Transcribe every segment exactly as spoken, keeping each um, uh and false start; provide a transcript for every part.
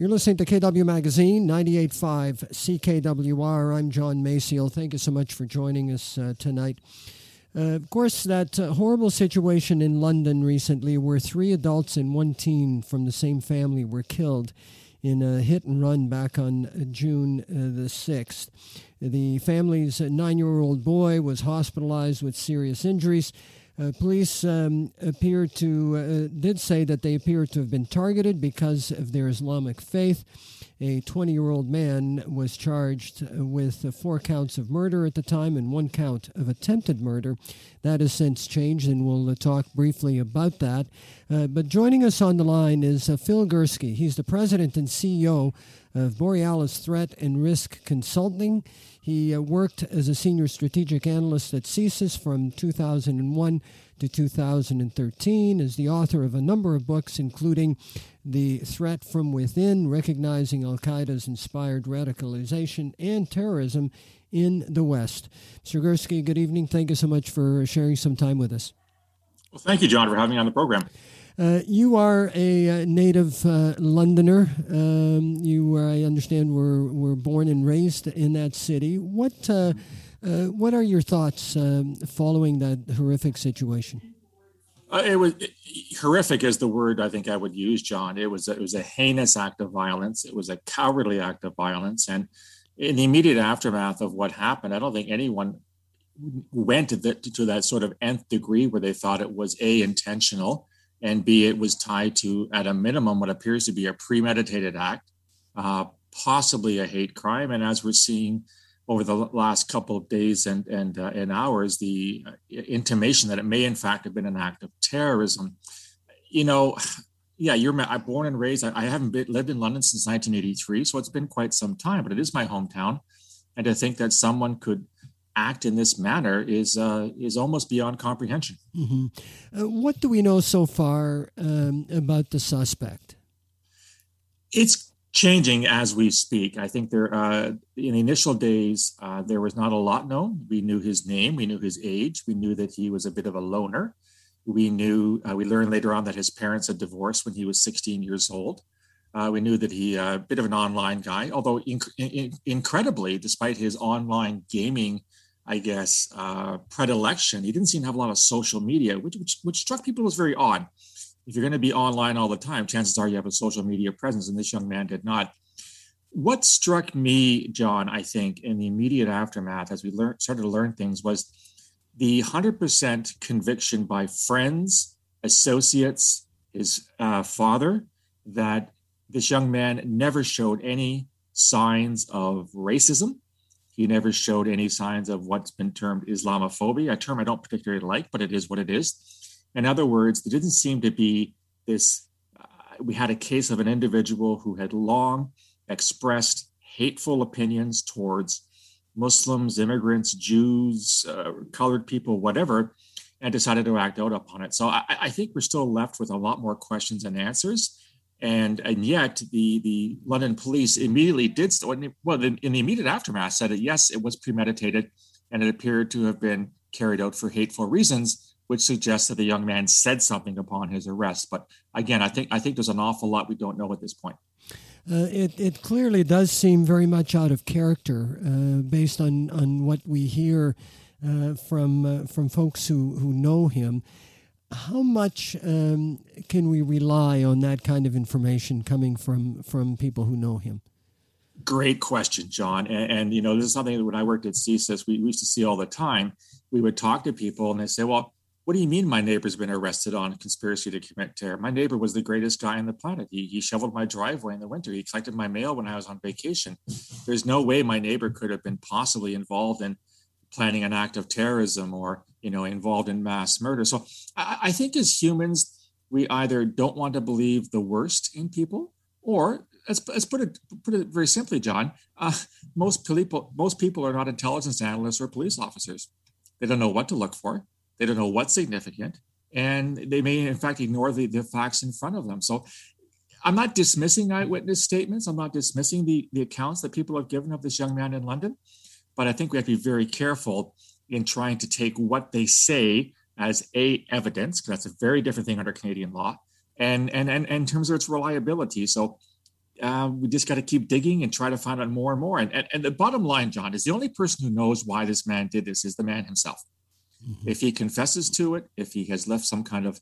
You're listening to K W Magazine, ninety-eight point five C K W R. I'm John Maciel. Thank you so much for joining us uh, tonight. Uh, of course, that uh, horrible situation in London recently where three adults and one teen from the same family were killed in a hit and run back on June uh, the sixth. The family's nine-year-old boy was hospitalized with serious injuries. Uh, police um, appear to, uh, did say that they appear to have been targeted because of their Islamic faith. A twenty-year-old man was charged with four counts of murder at the time and one count of attempted murder. That has since changed, and we'll talk briefly about that. Uh, but joining us on the line is uh, Phil Gurski. He's the president and C E O of Borealis Threat and Risk Consulting. He uh, worked as a senior strategic analyst at C S I S from two thousand one to two thousand thirteen, is the author of a number of books, including The Threat from Within, Recognizing Al-Qaeda's Inspired Radicalization and Terrorism in the West. Mister Gurski, good evening. Thank you so much for sharing some time with us. Well, thank you, John, for having me on the program. Uh, you are a uh, native uh, Londoner. Um, you, uh, I understand, were were born and raised in that city. What uh, uh, what are your thoughts um, following that horrific situation? Uh, it was it, horrific is the word I think I would use, John. It was it was a heinous act of violence. It was a cowardly act of violence, and in the immediate aftermath of what happened, I don't think anyone went to, the, to that sort of nth degree where they thought it was A, intentional, and B, it was tied to, at a minimum, what appears to be a premeditated act, uh, possibly a hate crime. And as we're seeing over the last couple of days and and, uh, and hours, the intimation that it may, in fact, have been an act of terrorism. You know, yeah, you're I'm born and raised. I, I haven't been, lived in London since nineteen eighty-three, so it's been quite some time, but it is my hometown. And to think that someone could act in this manner is uh, is almost beyond comprehension. Mm-hmm. Uh, what do we know so far um, about the suspect? It's changing as we speak. I think there uh, in the initial days, uh, there was not a lot known. We knew his name. We knew his age. We knew that he was a bit of a loner. We knew, uh, we learned later on that his parents had divorced when he was sixteen years old. Uh, we knew that he a uh, bit of an online guy, although inc- in- incredibly, despite his online gaming I guess, uh, predilection. He didn't seem to have a lot of social media, which, which which struck people as very odd. If you're going to be online all the time, chances are you have a social media presence, and this young man did not. What struck me, John, I think, in the immediate aftermath, as we learned, started to learn things, was the one hundred percent conviction by friends, associates, his uh, father, that this young man never showed any signs of racism. He never showed any signs of what's been termed Islamophobia, a term I don't particularly like, but it is what it is. In other words, there didn't seem to be this, uh, we had a case of an individual who had long expressed hateful opinions towards Muslims, immigrants, Jews, uh, colored people, whatever, and decided to act out upon it. So I, I think we're still left with a lot more questions and answers. And and yet the, the London police immediately did, well, in, in the immediate aftermath said that, yes, it was premeditated and it appeared to have been carried out for hateful reasons, which suggests that the young man said something upon his arrest. But again, I think I think there's an awful lot we don't know at this point. Uh, it, it clearly does seem very much out of character uh, based on, on what we hear uh, from uh, from folks who, who know him. How much um, can we rely on that kind of information coming from, from people who know him? Great question, John. And, and you know, this is something that when I worked at C S I S, we, we used to see all the time. We would talk to people and they say, well, what do you mean my neighbor's been arrested on conspiracy to commit terror? My neighbor was the greatest guy on the planet. He, he shoveled my driveway in the winter. He collected my mail when I was on vacation. There's no way my neighbor could have been possibly involved in planning an act of terrorism or, you know, involved in mass murder. So I, I think as humans, we either don't want to believe the worst in people, or let's, let's put it put it very simply, John, uh, most people most people are not intelligence analysts or police officers. They don't know what to look for. They don't know what's significant. And they may, in fact, ignore the, the facts in front of them. So I'm not dismissing eyewitness statements. I'm not dismissing the, the accounts that people have given of this young man in London. But I think we have to be very careful in trying to take what they say as a evidence, because that's a very different thing under Canadian law, and and and in terms of its reliability. So uh, we just got to keep digging and try to find out more and more. And, and and the bottom line, John, is the only person who knows why this man did this is the man himself. Mm-hmm. If he confesses to it, if he has left some kind of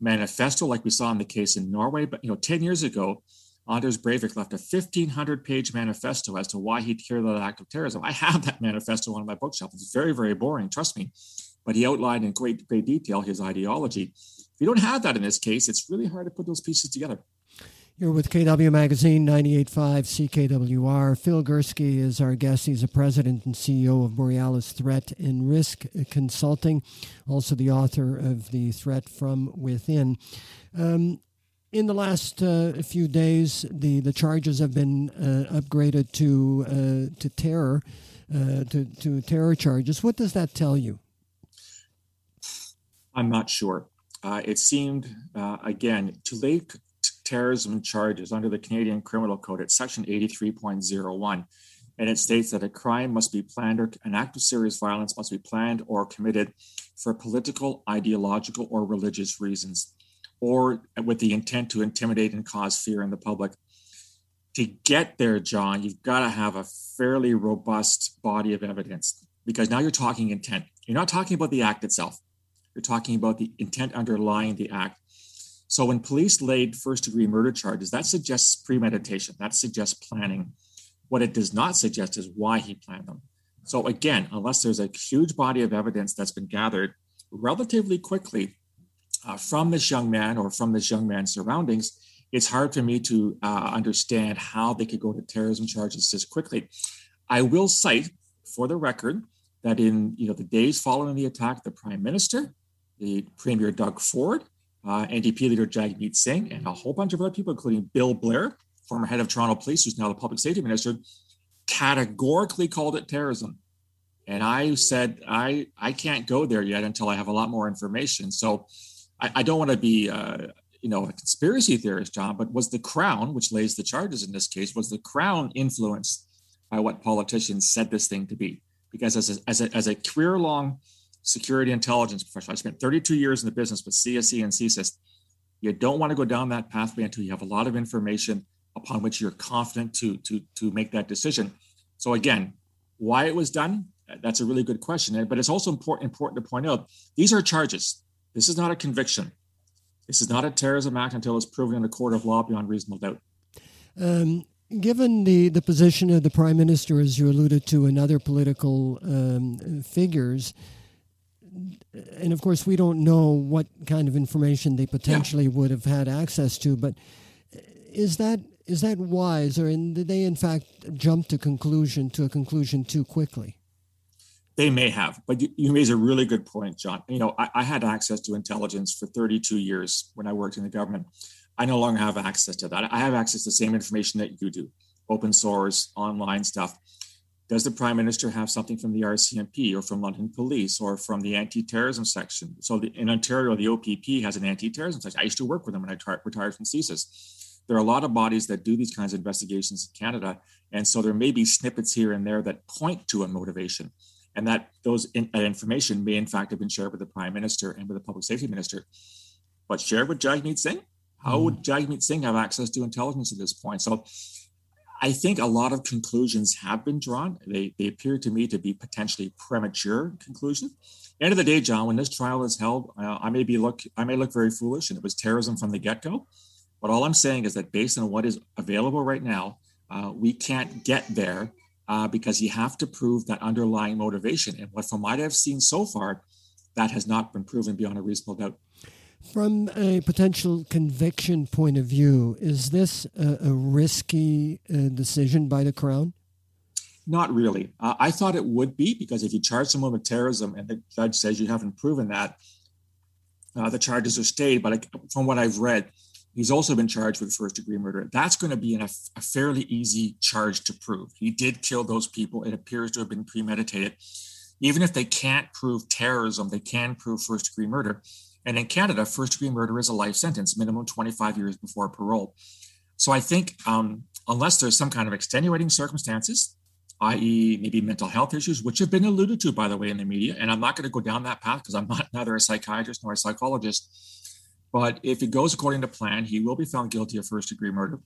manifesto, like we saw in the case in Norway, but, you know, ten years ago, Anders Breivik left a fifteen hundred page manifesto as to why he carried out an act of terrorism. I have that manifesto on my bookshelf. It's very, very boring, trust me. But he outlined in great, great detail his ideology. If you don't have that in this case, it's really hard to put those pieces together. You're with K W Magazine, ninety-eight point five C K W R. Phil Gurski is our guest. He's the president and C E O of Borealis Threat and Risk Consulting, also the author of The Threat from Within. Um, in the last uh, few days, the, the charges have been uh, upgraded to uh, to terror, uh, to, to terror charges. What does that tell you? I'm not sure. Uh, it seemed, uh, again, to late terrorism charges under the Canadian Criminal Code at section eighty-three point oh one, and it states that a crime must be planned or an act of serious violence must be planned or committed for political, ideological, or religious reasons, or with the intent to intimidate and cause fear in the public. To get there, John, you've got to have a fairly robust body of evidence, because now you're talking intent. You're not talking about the act itself. You're talking about the intent underlying the act. So when police laid first-degree murder charges, that suggests premeditation, that suggests planning. What it does not suggest is why he planned them. So again, unless there's a huge body of evidence that's been gathered relatively quickly uh, from this young man or from this young man's surroundings, it's hard for me to uh, understand how they could go to terrorism charges this quickly. I will cite, for the record, that in you know the days following the attack, the Prime Minister, the Premier Doug Ford, Uh, N D P leader Jagmeet Singh, and a whole bunch of other people, including Bill Blair, former head of Toronto Police, who's now the public safety minister, categorically called it terrorism. And I said, I, I can't go there yet until I have a lot more information. So I, I don't want to be, uh, you know, a conspiracy theorist, John, but was the Crown, which lays the charges in this case, was the Crown influenced by what politicians said this thing to be? Because as a, as a, as a career-long security intelligence professional, I spent thirty-two years in the business with C S E and C S I S. You don't want to go down that pathway until you have a lot of information upon which you're confident to, to, to make that decision. So again, why it was done, that's a really good question. But it's also important, important to point out, these are charges. This is not a conviction. This is not a terrorism act until it's proven in a court of law beyond reasonable doubt. Um Given the, the position of the Prime Minister, as you alluded to, and other political um, figures, and of course, we don't know what kind of information they potentially yeah. would have had access to. But is that is that wise, or did they in fact jump to conclusion to a conclusion too quickly? They may have, but you, you raise a really good point, John. You know, I, I had access to intelligence for thirty-two years when I worked in the government. I no longer have access to that. I have access to the same information that you do, open source, online stuff. Does the Prime Minister have something from the R C M P or from London Police or from the anti-terrorism section? So the, in Ontario, the O P P has an anti-terrorism section. I used to work with them when I tar- retired from C S I S. There are a lot of bodies that do these kinds of investigations in Canada. And so there may be snippets here and there that point to a motivation. And that those in, that information may, in fact, have been shared with the Prime Minister and with the Public Safety Minister. But shared with Jagmeet Singh? How mm. would Jagmeet Singh have access to intelligence at this point? So I think a lot of conclusions have been drawn. They they appear to me to be potentially premature conclusions. End of the day, John, when this trial is held, uh, I may be look I may look very foolish, and it was terrorism from the get-go. But all I'm saying is that based on what is available right now, uh, we can't get there uh, because you have to prove that underlying motivation. And what from what I've seen so far, that has not been proven beyond a reasonable doubt. From a potential conviction point of view, is this a, a risky uh, decision by the Crown? Not really. Uh, I thought it would be, because if you charge someone with terrorism and the judge says you haven't proven that, uh, the charges are stayed. But I, from what I've read, he's also been charged with first-degree murder. That's going to be an, a fairly easy charge to prove. He did kill those people. It appears to have been premeditated. Even if they can't prove terrorism, they can prove first-degree murder. And in Canada, first-degree murder is a life sentence, minimum twenty-five years before parole. So I think um, unless there's some kind of extenuating circumstances, that is maybe mental health issues, which have been alluded to, by the way, in the media, and I'm not going to go down that path because I'm not neither a psychiatrist nor a psychologist, but if it goes according to plan, he will be found guilty of first-degree murder.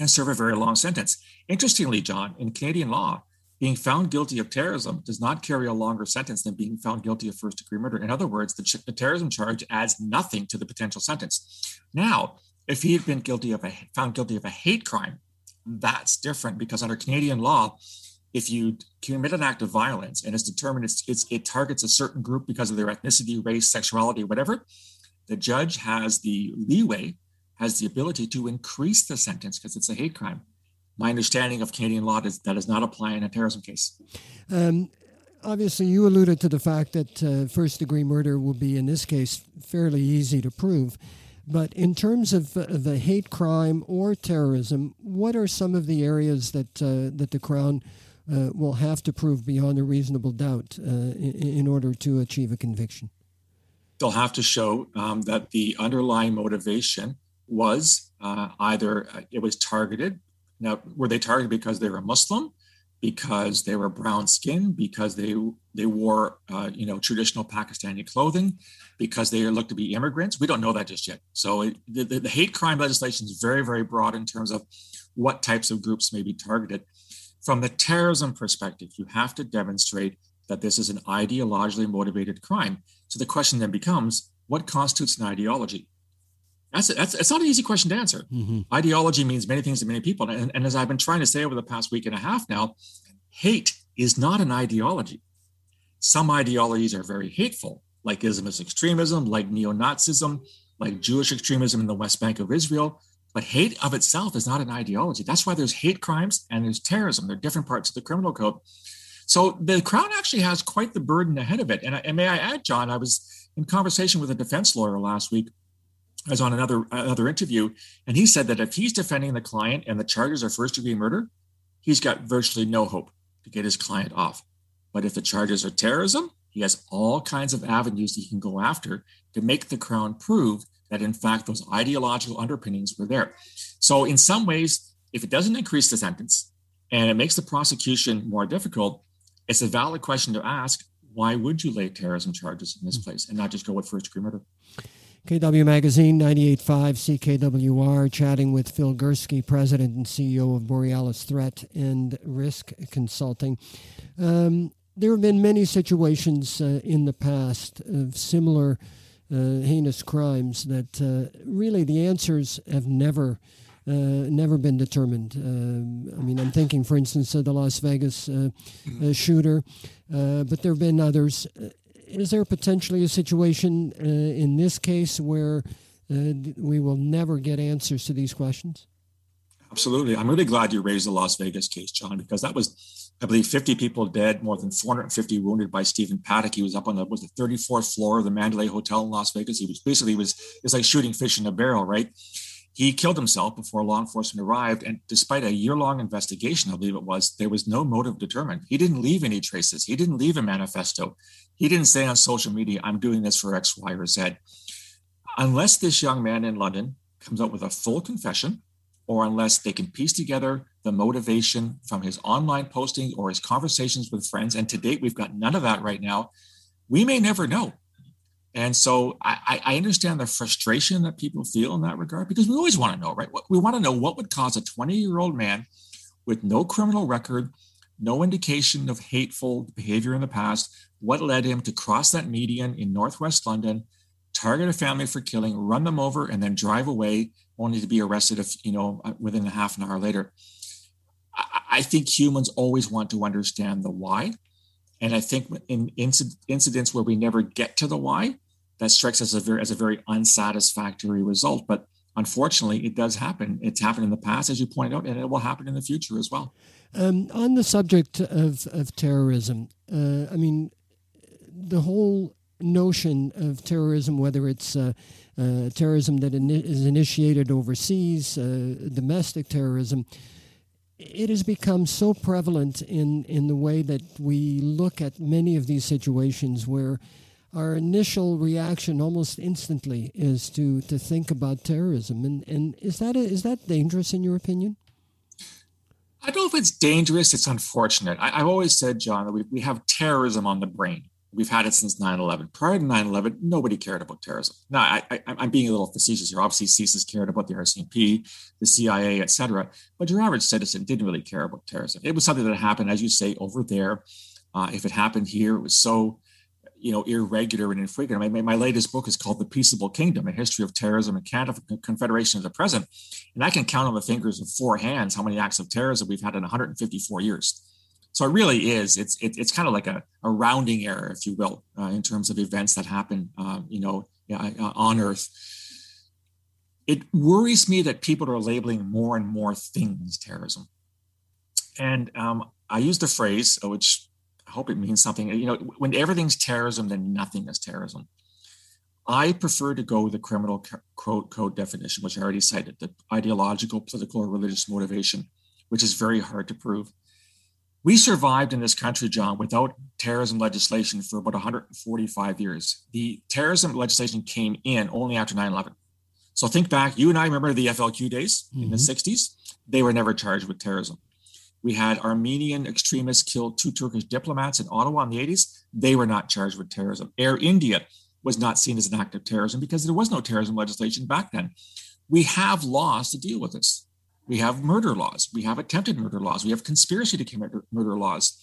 and serve a very long sentence. Interestingly, John, in Canadian law, being found guilty of terrorism does not carry a longer sentence than being found guilty of first-degree murder. In other words, the, the terrorism charge adds nothing to the potential sentence. Now, if he had been guilty of a, found guilty of a hate crime, that's different, because under Canadian law, if you commit an act of violence and it's determined it's, it's, it targets a certain group because of their ethnicity, race, sexuality, whatever, the judge has the leeway, has the ability to increase the sentence because it's a hate crime. My understanding of Canadian law is that does not apply in a terrorism case. Um, obviously, you alluded to the fact that uh, first-degree murder will be, in this case, fairly easy to prove. But in terms of uh, the hate crime or terrorism, what are some of the areas that uh, that the Crown uh, will have to prove beyond a reasonable doubt uh, in, in order to achieve a conviction? They'll have to show um, that the underlying motivation was uh, either uh, it was targeted. Now, were they targeted because they were Muslim, because they were brown skinned, because they they wore uh, you know traditional Pakistani clothing, because they looked to be immigrants? We don't know that just yet. So it, the, the hate crime legislation is very, very broad in terms of what types of groups may be targeted. From the terrorism perspective, you have to demonstrate that this is an ideologically motivated crime. So the question then becomes, what constitutes an ideology? That's, that's it's not an easy question to answer. Mm-hmm. Ideology means many things to many people. And, and as I've been trying to say over the past week and a half now, hate is not an ideology. Some ideologies are very hateful, like Islamist extremism, like neo-Nazism, like Jewish extremism in the West Bank of Israel. But hate of itself is not an ideology. That's why there's hate crimes and there's terrorism. They're different parts of the criminal code. So the Crown actually has quite the burden ahead of it. And, and may I add, John, I was in conversation with a defense lawyer last week. I was on another another interview, and he said that if he's defending the client and the charges are first-degree murder, he's got virtually no hope to get his client off. But if the charges are terrorism, he has all kinds of avenues he can go after to make the Crown prove that, in fact, those ideological underpinnings were there. So in some ways, if it doesn't increase the sentence and it makes the prosecution more difficult, it's a valid question to ask, why would you lay terrorism charges in this place and not just go with first-degree murder? K W Magazine, ninety-eight point five C K W R, chatting with Phil Gurski, President and C E O of Borealis Threat and Risk Consulting. Um, there have been many situations uh, in the past of similar uh, heinous crimes that uh, really the answers have never uh, never been determined. Uh, I mean, I'm thinking, for instance, of the Las Vegas uh, uh, shooter, uh, but there have been others. Is there potentially a situation uh, in this case where uh, we will never get answers to these questions? Absolutely. I'm really glad you raised the Las Vegas case, John, because that was, I believe, fifty people dead, more than four hundred fifty wounded by Stephen Paddock. He was up on the was the thirty-fourth floor of the Mandalay Hotel in Las Vegas. He was basically, was it's like shooting fish in a barrel, right? He killed himself before law enforcement arrived, and despite a year-long investigation, I believe it was, there was no motive determined. He didn't leave any traces. He didn't leave a manifesto. He didn't say on social media, I'm doing this for X, Y, or Z. Unless this young man in London comes up with a full confession, or unless they can piece together the motivation from his online posting or his conversations with friends, and to date, we've got none of that right now, we may never know. And so I, I understand the frustration that people feel in that regard, because we always want to know, right? We want to know what would cause a twenty-year-old man with no criminal record, no indication of hateful behavior in the past, what led him to cross that median in Northwest London, target a family for killing, run them over, and then drive away, only to be arrested, if, you know, within a half an hour later. I, I think humans always want to understand the why. And I think in incidents where we never get to the why, that strikes us as a very, as a very unsatisfactory result. But unfortunately, it does happen. It's happened in the past, as you pointed out, and it will happen in the future as well. Um, on the subject of, of terrorism, uh, I mean, the whole notion of terrorism, whether it's uh, uh, terrorism that in- is initiated overseas, uh, domestic terrorism, it has become so prevalent in, in the way that we look at many of these situations, where our initial reaction almost instantly is to, to think about terrorism. And, and is that a, is that dangerous in your opinion? I don't know if it's dangerous. It's unfortunate. I, I've always said, John, that we, we have terrorism on the brain. We've had it since nine eleven. Prior to nine eleven, nobody cared about terrorism. Now, I, I, I'm being a little facetious here. Obviously, C S I S cared about the R C M P, the C I A, et cetera. But your average citizen didn't really care about terrorism. It was something that happened, as you say, over there. Uh, if it happened here, it was so, you know, irregular and infrequent. I mean, my latest book is called The Peaceable Kingdom, A History of Terrorism and Canada, Confederation of the Present. And I can count on the fingers of four hands how many acts of terrorism we've had in one hundred fifty-four years. So it really is, it's it, it's kind of like a, a rounding error, if you will, uh, in terms of events that happen, uh, you know, yeah, on Earth. It worries me that people are labeling more and more things terrorism. And um, I used the phrase, which I hope it means something. You know, when everything's terrorism, then nothing is terrorism. I prefer to go with the criminal code, code definition, which I already cited, the ideological, political, or religious motivation, which is very hard to prove. We survived in this country, John, without terrorism legislation for about one hundred forty-five years. The terrorism legislation came in only after nine eleven. So think back, you and I remember the F L Q days mm-hmm. in the sixties. They were never charged with terrorism. We had Armenian extremists kill two Turkish diplomats in Ottawa in the eighties. They were not charged with terrorism. Air India was not seen as an act of terrorism because there was no terrorism legislation back then. We have laws to deal with this. We have murder laws. We have attempted murder laws. We have conspiracy to commit murder laws.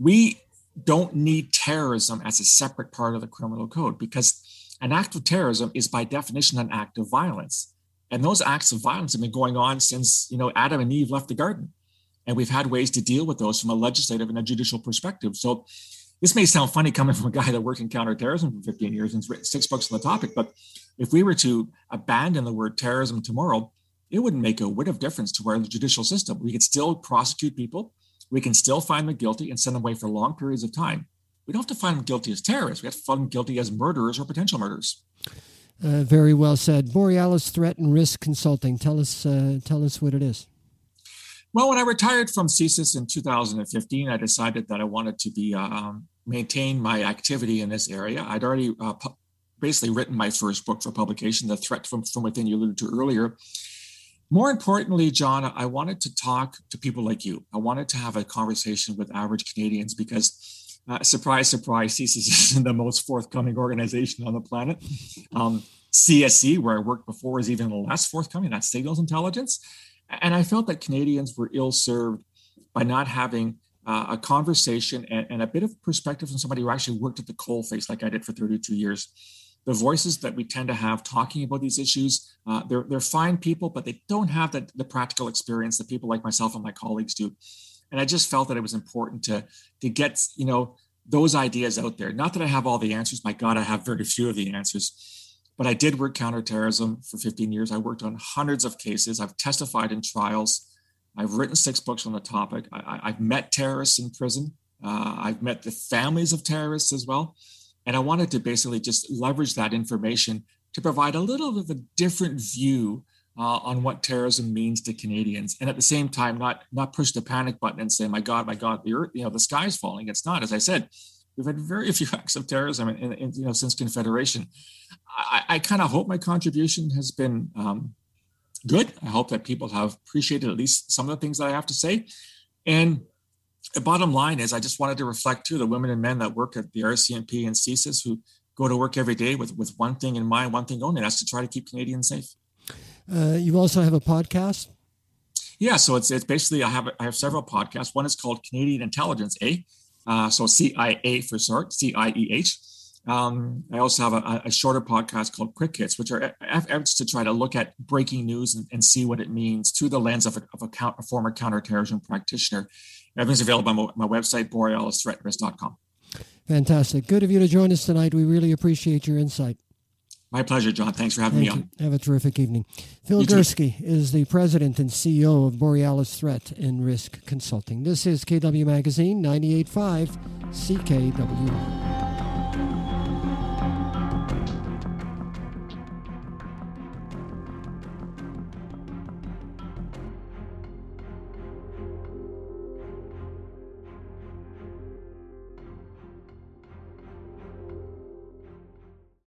We don't need terrorism as a separate part of the criminal code because an act of terrorism is by definition an act of violence. And those acts of violence have been going on since, you know, Adam and Eve left the garden. And we've had ways to deal with those from a legislative and a judicial perspective. So this may sound funny coming from a guy that worked in counterterrorism for fifteen years and has written six books on the topic, but if we were to abandon the word terrorism tomorrow, it wouldn't make a whit of difference to our judicial system. We could still prosecute people. We can still find them guilty and send them away for long periods of time. We don't have to find them guilty as terrorists. We have to find them guilty as murderers or potential murderers. Uh, very well said. Borealis Threat and Risk Consulting. Tell us, uh, tell us what it is. Well, when I retired from C S I S in two thousand fifteen, I decided that I wanted to be um, maintain my activity in this area. I'd already uh, pu- basically written my first book for publication, The Threat from, from Within, you alluded to earlier. More importantly, John, I wanted to talk to people like you. I wanted to have a conversation with average Canadians because, uh, surprise, surprise, C S I S isn't the most forthcoming organization on the planet. Um, C S E, where I worked before, is even less forthcoming. That's signals intelligence. And I felt that Canadians were ill-served by not having uh, a conversation and, and a bit of perspective from somebody who actually worked at the coalface like I did for thirty-two years. The voices that we tend to have talking about these issues, uh, they're, they're fine people, but they don't have the, the practical experience that people like myself and my colleagues do. And I just felt that it was important to, to get, you know, those ideas out there. Not that I have all the answers. My God, I have very few of the answers. But I did work counterterrorism for fifteen years. I worked on hundreds of cases. I've testified in trials. I've written six books on the topic. I, I've met terrorists in prison. Uh, I've met the families of terrorists as well. And I wanted to basically just leverage that information to provide a little bit of a different view uh, on what terrorism means to Canadians. And at the same time, not, not push the panic button and say, my God, my God, the earth, you know, the sky is falling. It's not, as I said. We've had very few acts of terrorism, in, in, in, you know, since Confederation. I, I kind of hope my contribution has been um, good. I hope that people have appreciated at least some of the things that I have to say. And the bottom line is, I just wanted to reflect too the women and men that work at the R C M P and C S I S who go to work every day with, with one thing in mind, one thing only, and that's to try to keep Canadians safe. Uh, you also have a podcast. Yeah, so it's it's basically I have I have several podcasts. One is called Canadian Intelligence, eh? Uh, so C I A for short, C I E H. Um, I also have a, a shorter podcast called Quick Hits, which are efforts to try to look at breaking news and, and see what it means through the lens of a, of a, count, a former counterterrorism practitioner. Everything's available on my, my website, borealis threat risk dot com. Fantastic. Good of you to join us tonight. We really appreciate your insight. My pleasure, John. Thanks for having Thank me you. on. Have a terrific evening. Phil you Gurski too. is the president and C E O of Borealis Threat and Risk Consulting. This is K W Magazine, ninety-eight point five C K W R.